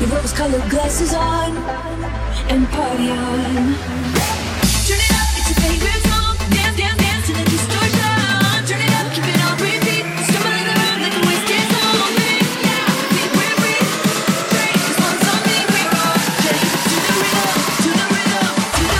your rose-colored glasses on and party on. Turn it up, it's your favorite song. Dance, dance, dance to the distortion. Turn it up, keep it on repeat. Somebody in the room like a wasted song. Yeah, we just want something we rock. Dance to the rhythm, to the rhythm, to the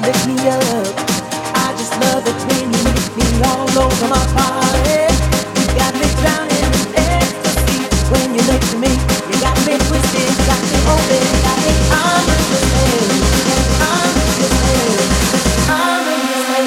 Lift me up. I just love it when you make me all over my body. You got me drowning in ecstasy when you next to me. You got me twisted, got me open, got me I'm in your head.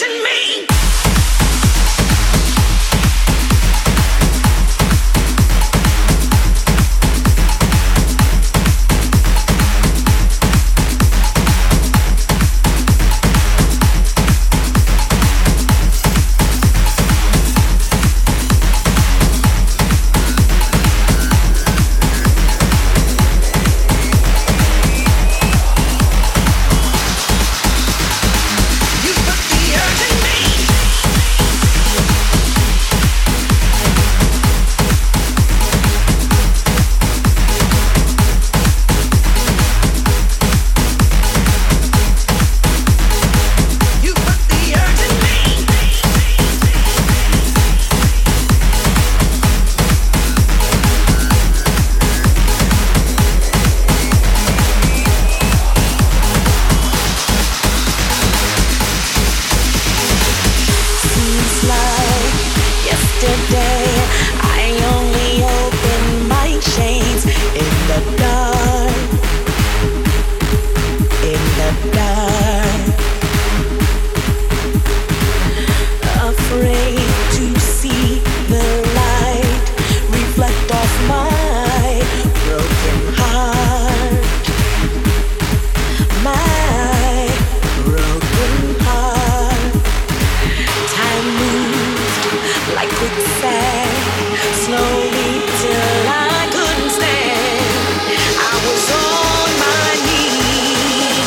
I was on my knees.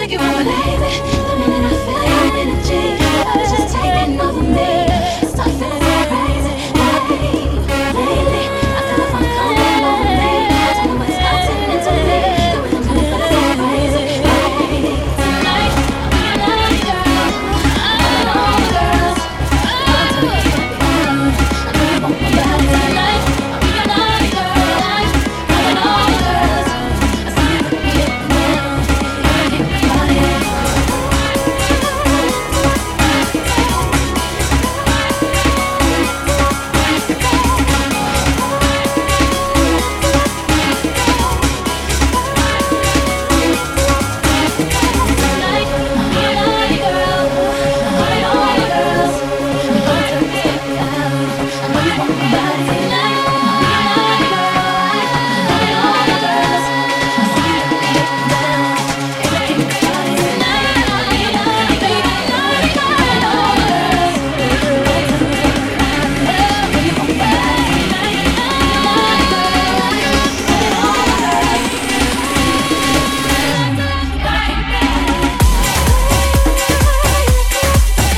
take it from a lady. The minute I feel your energy, love is just taking over me. I start feeling so crazy, baby. Lately, I feel like I'm coming over me. I don't know what's gotten into me. The way I'm feeling so crazy, baby. Tonight, I'm a nice girl. I'm a nice girl. I'm a nice girl. I know you want my body. Tonight, I'm a nice girl. I'm a nice girl. I see you looking at me now. You're in my body. Tonight, I'm a naughty girl. I'm a naughty girl. You're gonna turn me out. I know you want my body. Tonight, I'm a naughty girl. I'm a naughty girl. I see you looking at me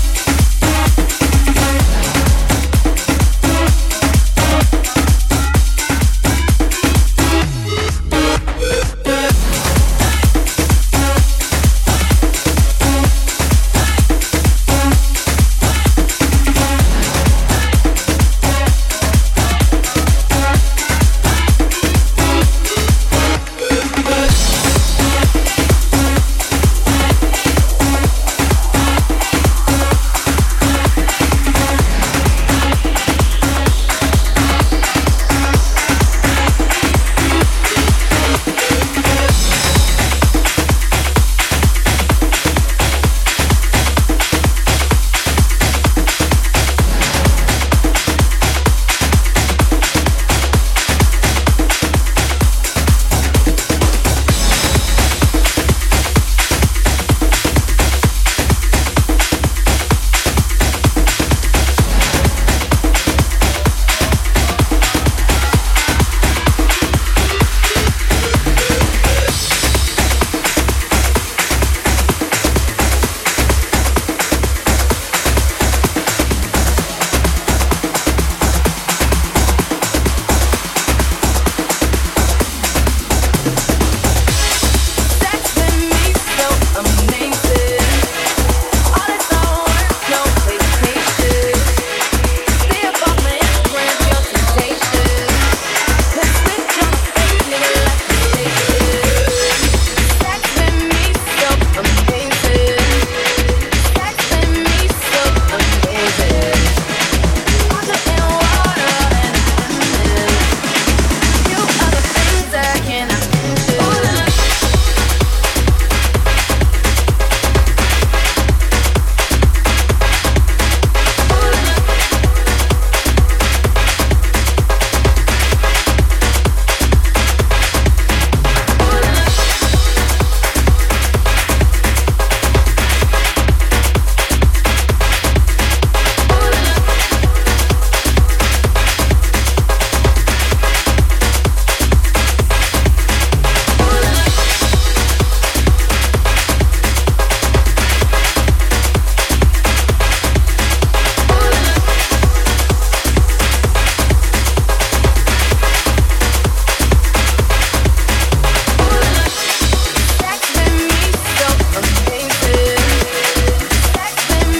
now.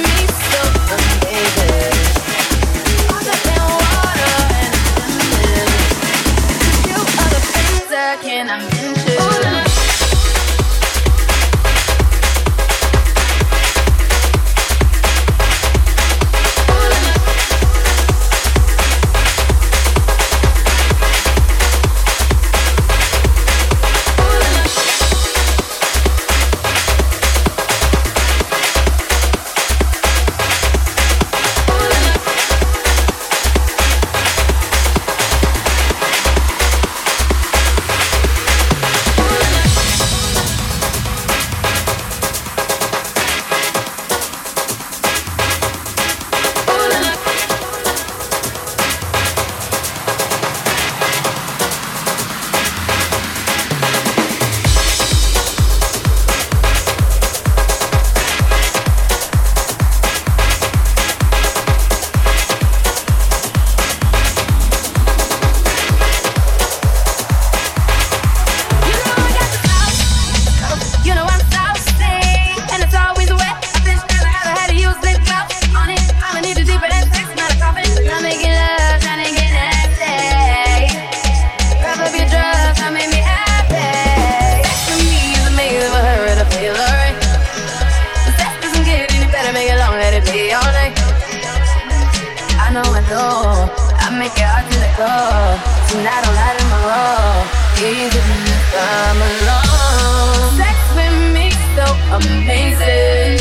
You're in my body. Tonight, I'm a naughty girl. I'm a naughty girl. You're gonna turn me out. I know you want my body. Tonight, I'm a naughty girl. I'm a naughty girl. Sex with me, so amazing. All its own, no hesitation. Stay up all night, grab your temptation. 'Cause with your face, nigga, life is taken. Sex with me, so amazing. Sex with me, so amazing. Water and water and amazing. You are the things I cannot mention. Ooh la la. Sex with me, so amazing. Sex with me, so amazing. Water and water and amazing. 'Cause you are the things I cannot mention. Ooh la la. make it hard to let go. Tonight I'm out of my role. Even if I'm alone, sex with me so amazing.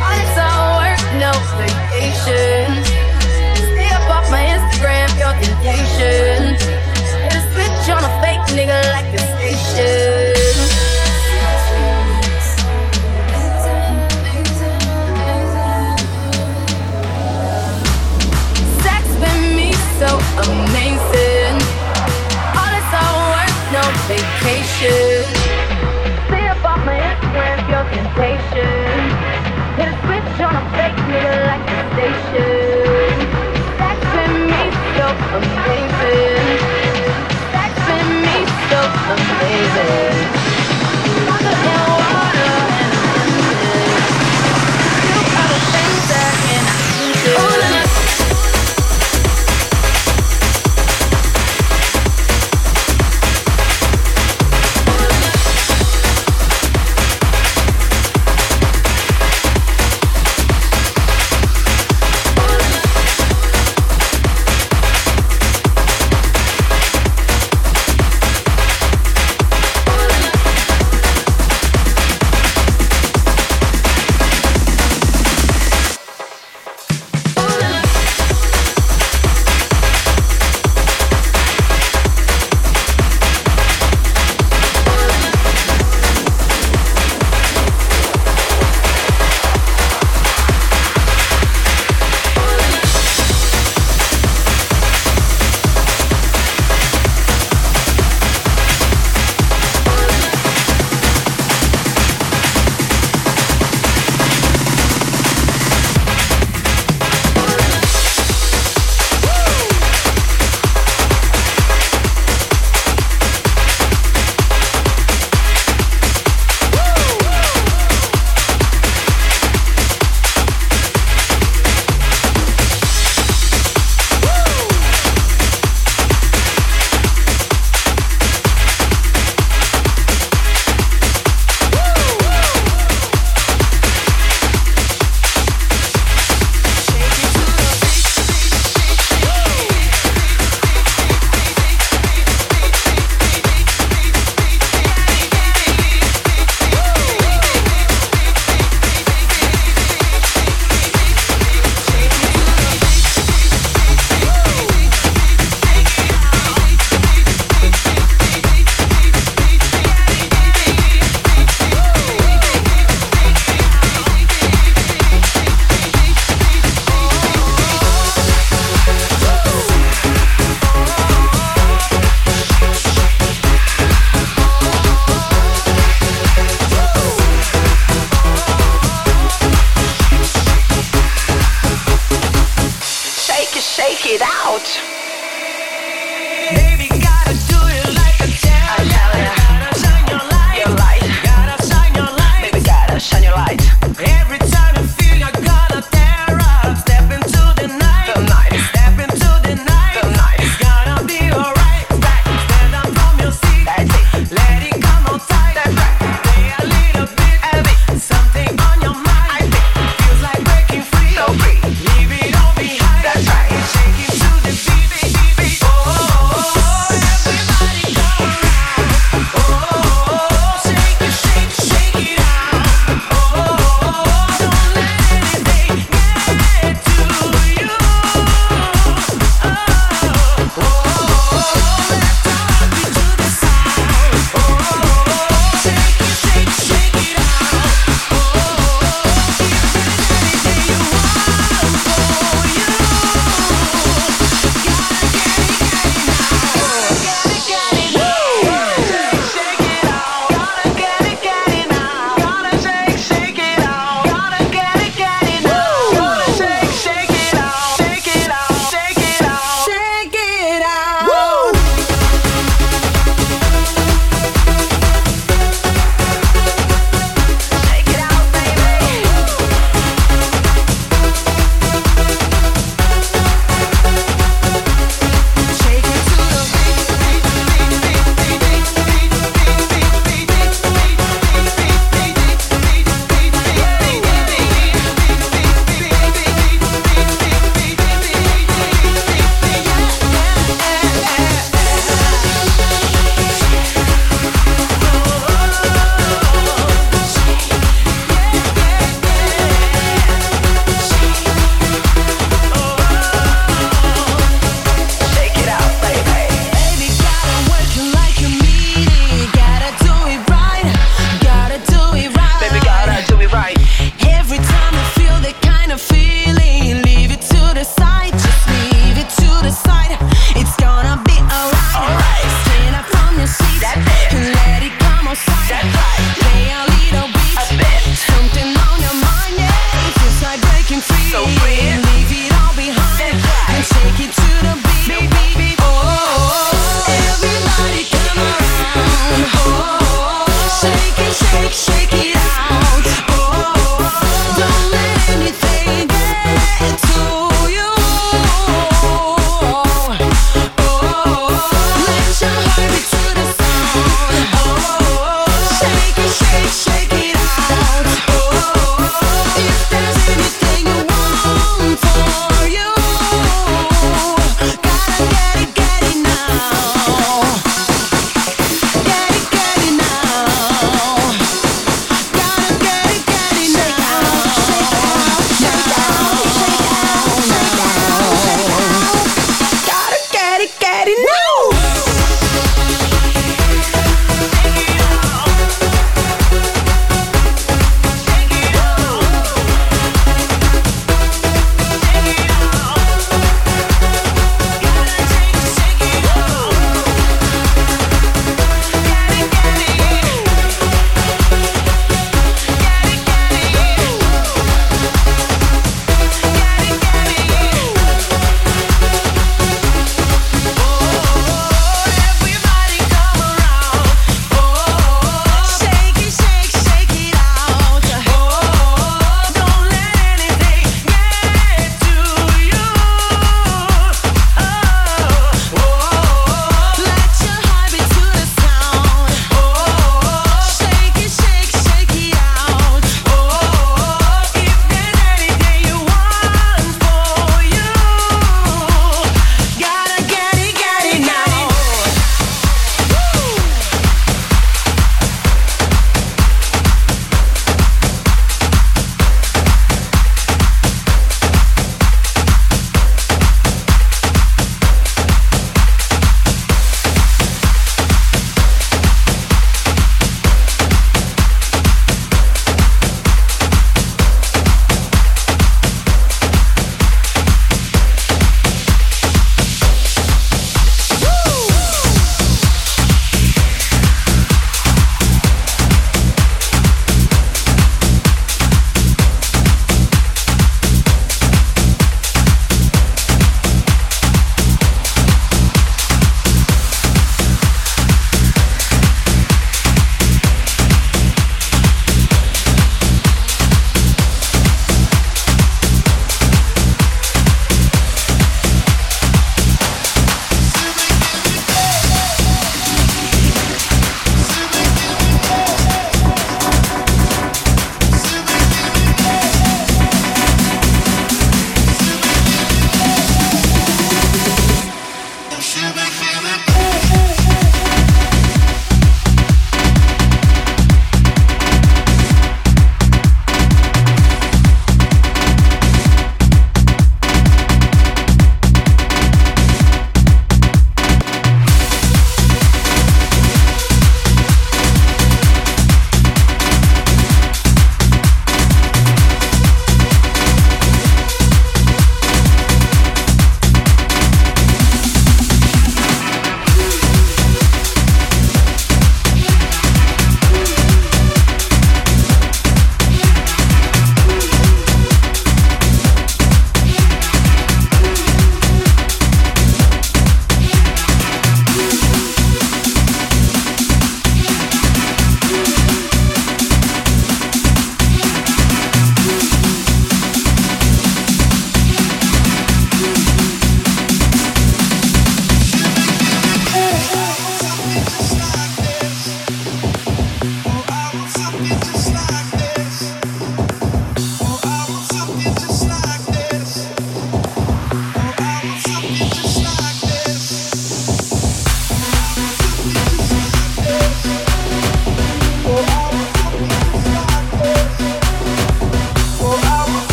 On its own work, no vacation. Stay up off my Instagram, your temptation. Hit a switch on a fake nigga like a station. Amazing. All this hard work, no vacation. Stay up off my Instagram, your temptation. Hit a switch on a fake nigga like a station. Sex with me, so amazing. Sex with me, so amazing. Soccer and water and amazing. You are the things that can I do.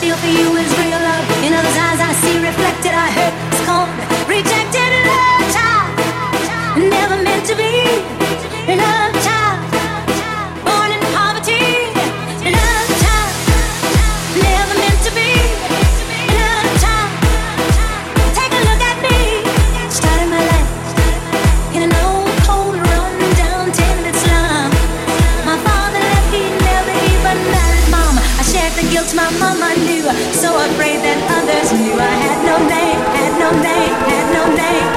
feel for you is real love. In others' eyes I see reflected, I hurt, it's cold, rejected. Love child, never meant to be. Love child, born in poverty. Love child, never meant to be. Love child, take a look at me. Started my life in an old cold run down tenement slum. My father left, he never even married mama. I shared the guilt my mama knew, so afraid that others knew. I had no name, had no name, had no name.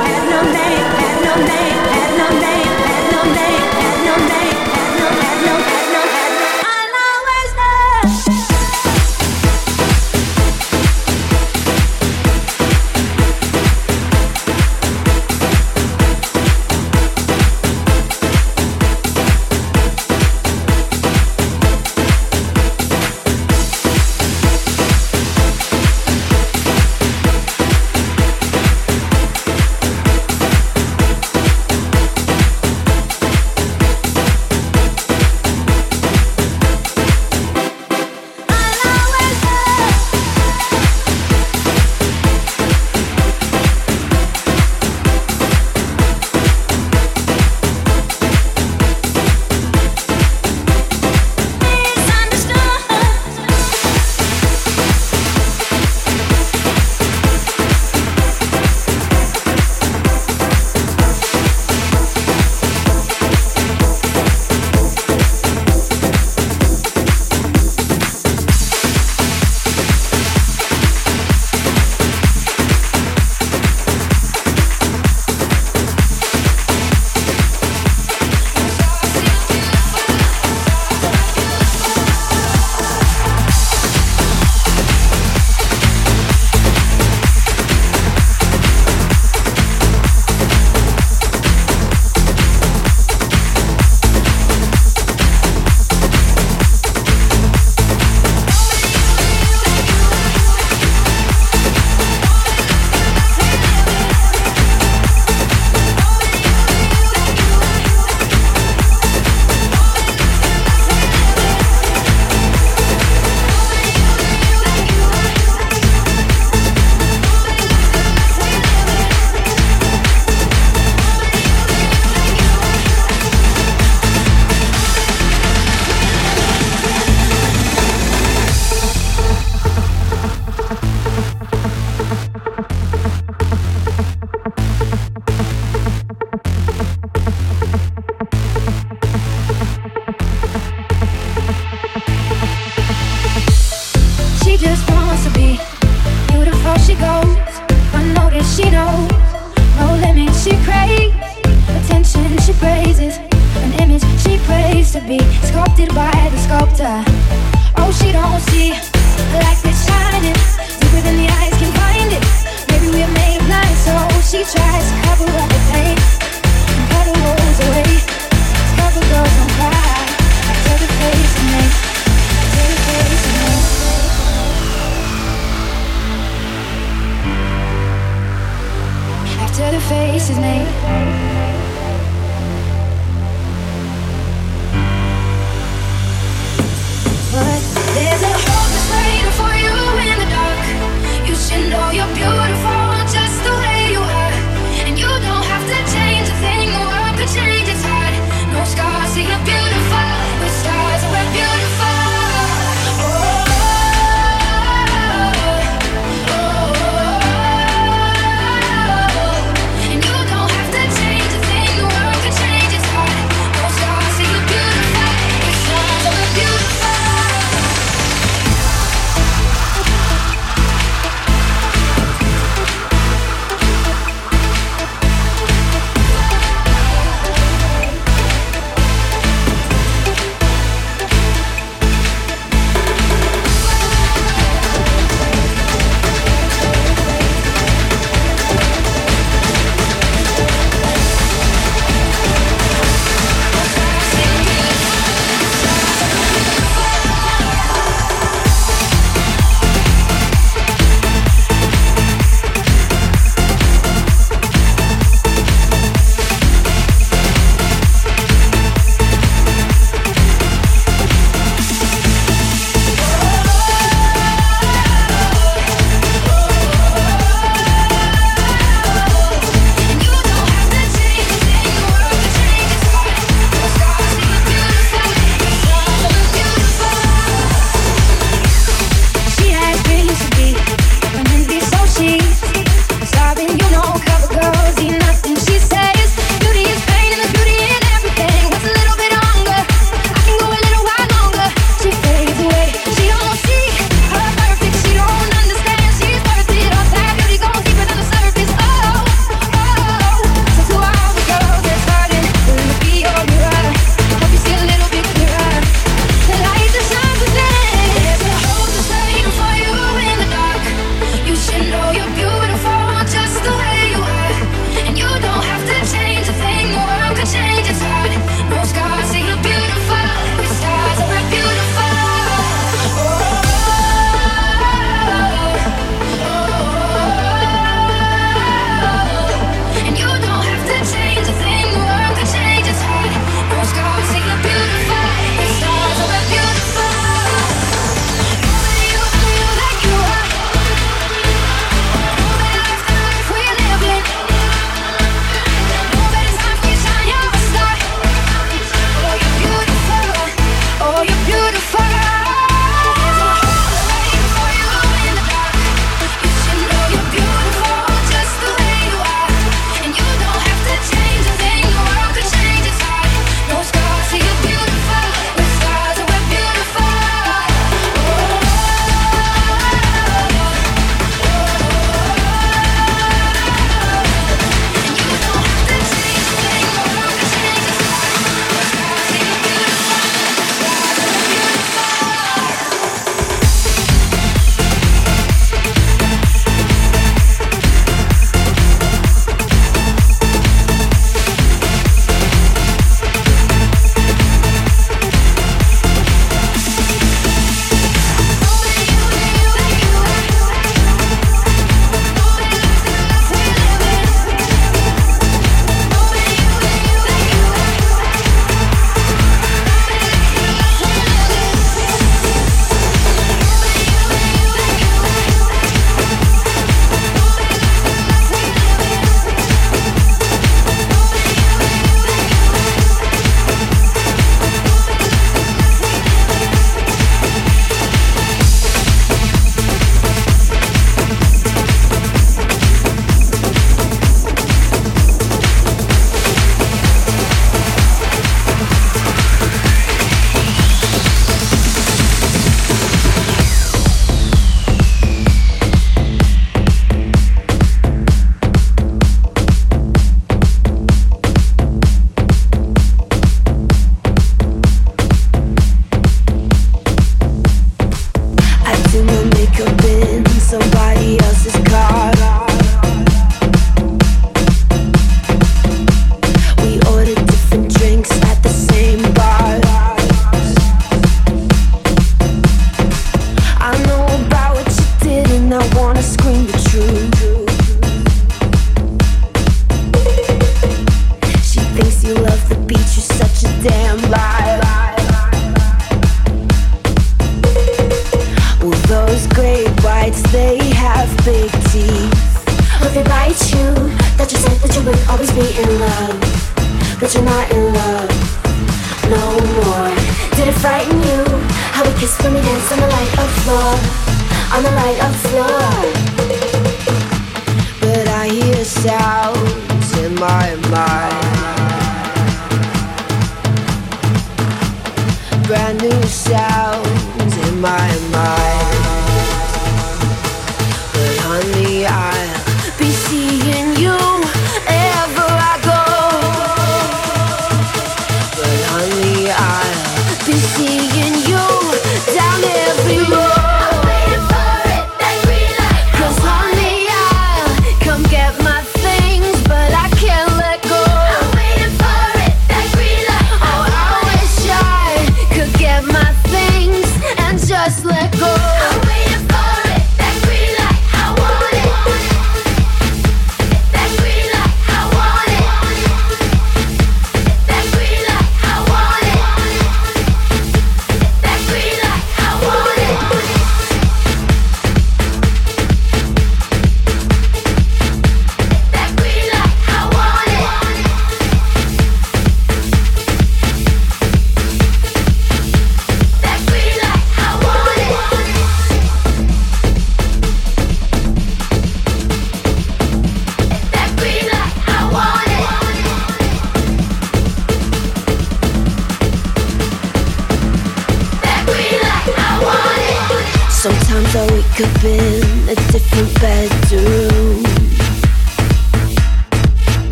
great whites, they have big teeth. If they bite you, that you said that you would always be in love, but you're not in love no more. Did it frighten you, how we kissed when we danced on the light of floor, on the light of floor? But I hear sounds in my mind, brand new sounds in my mind. But honey, I'll be seeing you wherever I go. But honey, I'll be seeing you down every road. Sometimes I wake up in a different bedroom.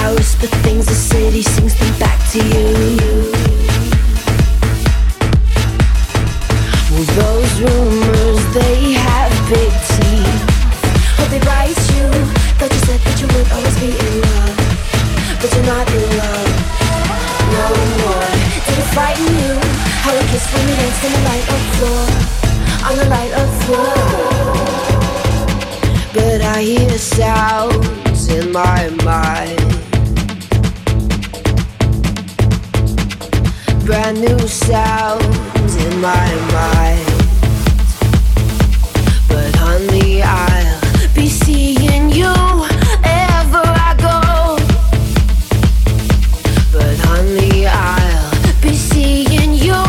I whisper things, the city sings them back to you. Well, those rumors, they have big teeth. Hope they bite you, but you said that you would always be in love, but you're not in love no more. Did it frighten you, how we kissed when we danced in the light of floor, on the light of floor? But I hear sounds in my mind, brand new sounds in my mind. But honey, I'll be seeing you wherever I go. But honey, I'll be seeing you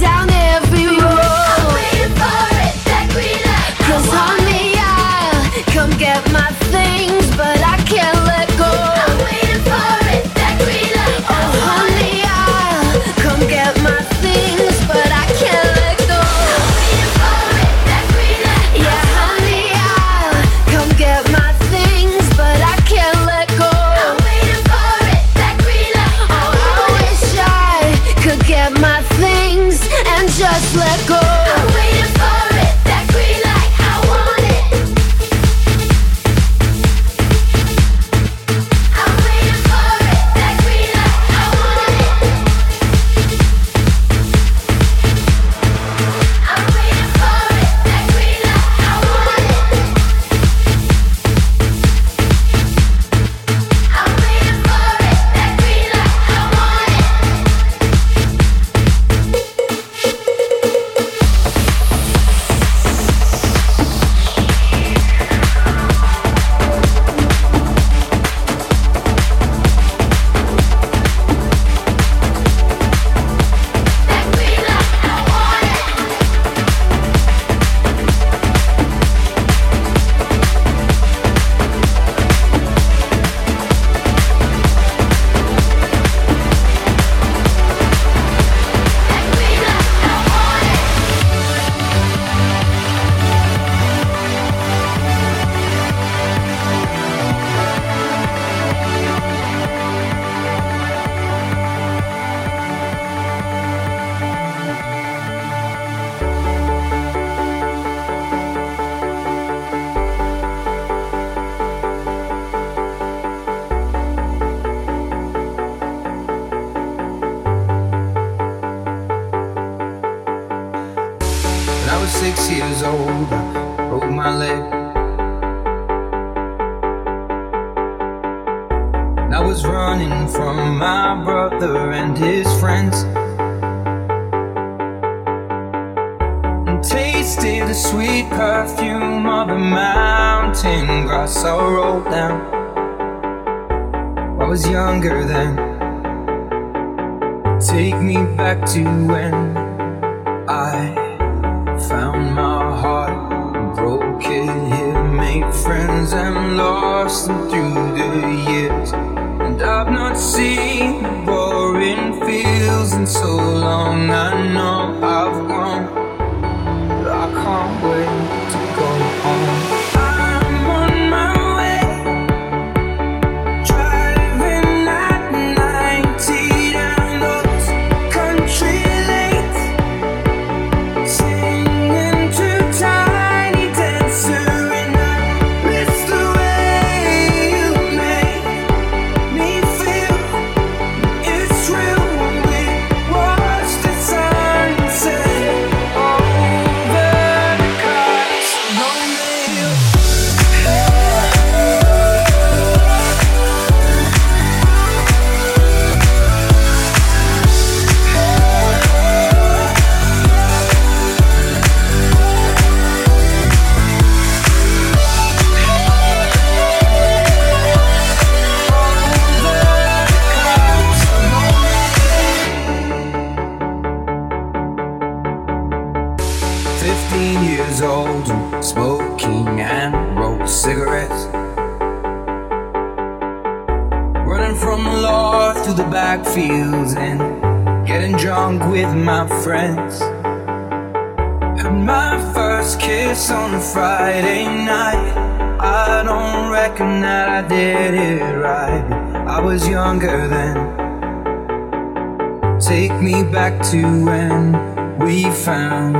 down every road. I'm waiting for it, that green light. 'Cause honey, I'll come get my things, but I can't let go. I'm waiting for it, that green light. Oh honey, I'll come get my things, but I can't let go. I'm waiting for it, that green light. Yeah, honey, I'll come get my things, but I can't let go. I'm waiting for it, that green light. Oh, I wish I could get my things and just let go. I'm waiting for it, that green light. I want it. I'm waiting for it, that green light. I want it. I'm waiting for it, that green light. I want it. I'm waiting for it, that green light. I want it. That green light, I want it. That green light, I want it. When I was 6 years old, I broke my leg. And I was running from my brother and his friends. And taste tasted the sweet perfume of the mountain grass I rolled down. I was younger then. Take me back to when I found my heart, broke it here, made friends and lost them through the years. And I've not seen the boring fields in so long. I know I've grown. Can't wait to go home. Fields and getting drunk with my friends. Had my first kiss on a Friday night. I don't reckon that I did it right. I was younger then. Take me back to when we found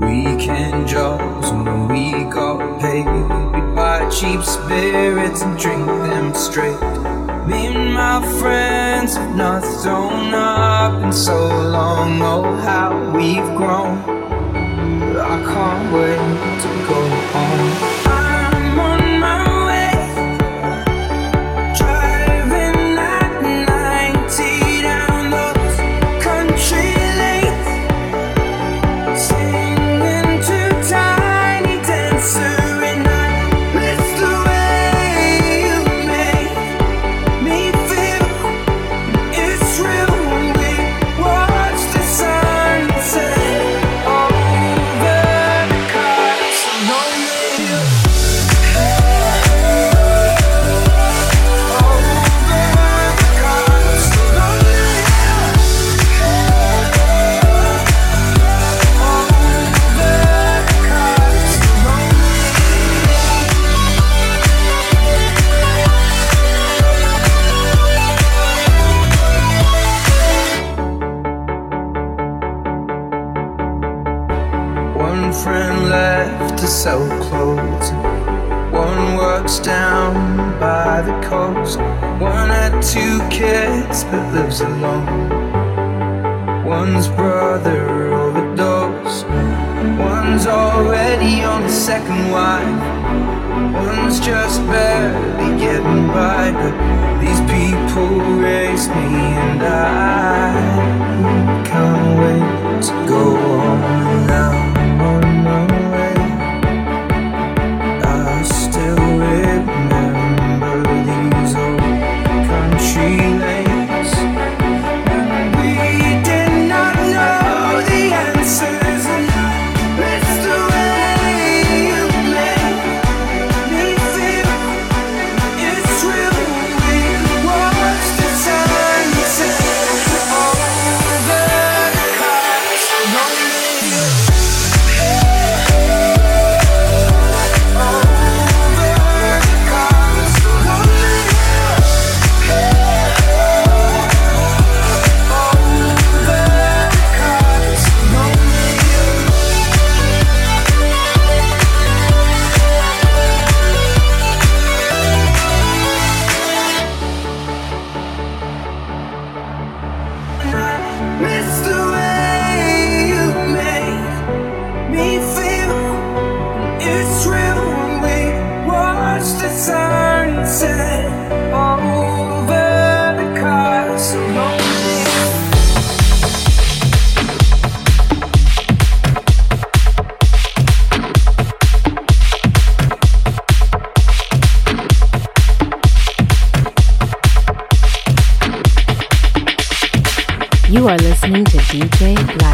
weekend jobs, when we got paid. We'd buy cheap spirits and drink them straight. Me and my friends have not thrown up in so long. Oh, how we've grown. But I can't wait to go home. Alone. One's brother overdosed. One's already on the second wife. One's just barely getting by. But these people race me and I can't wait to go on now. listening to DJ Live.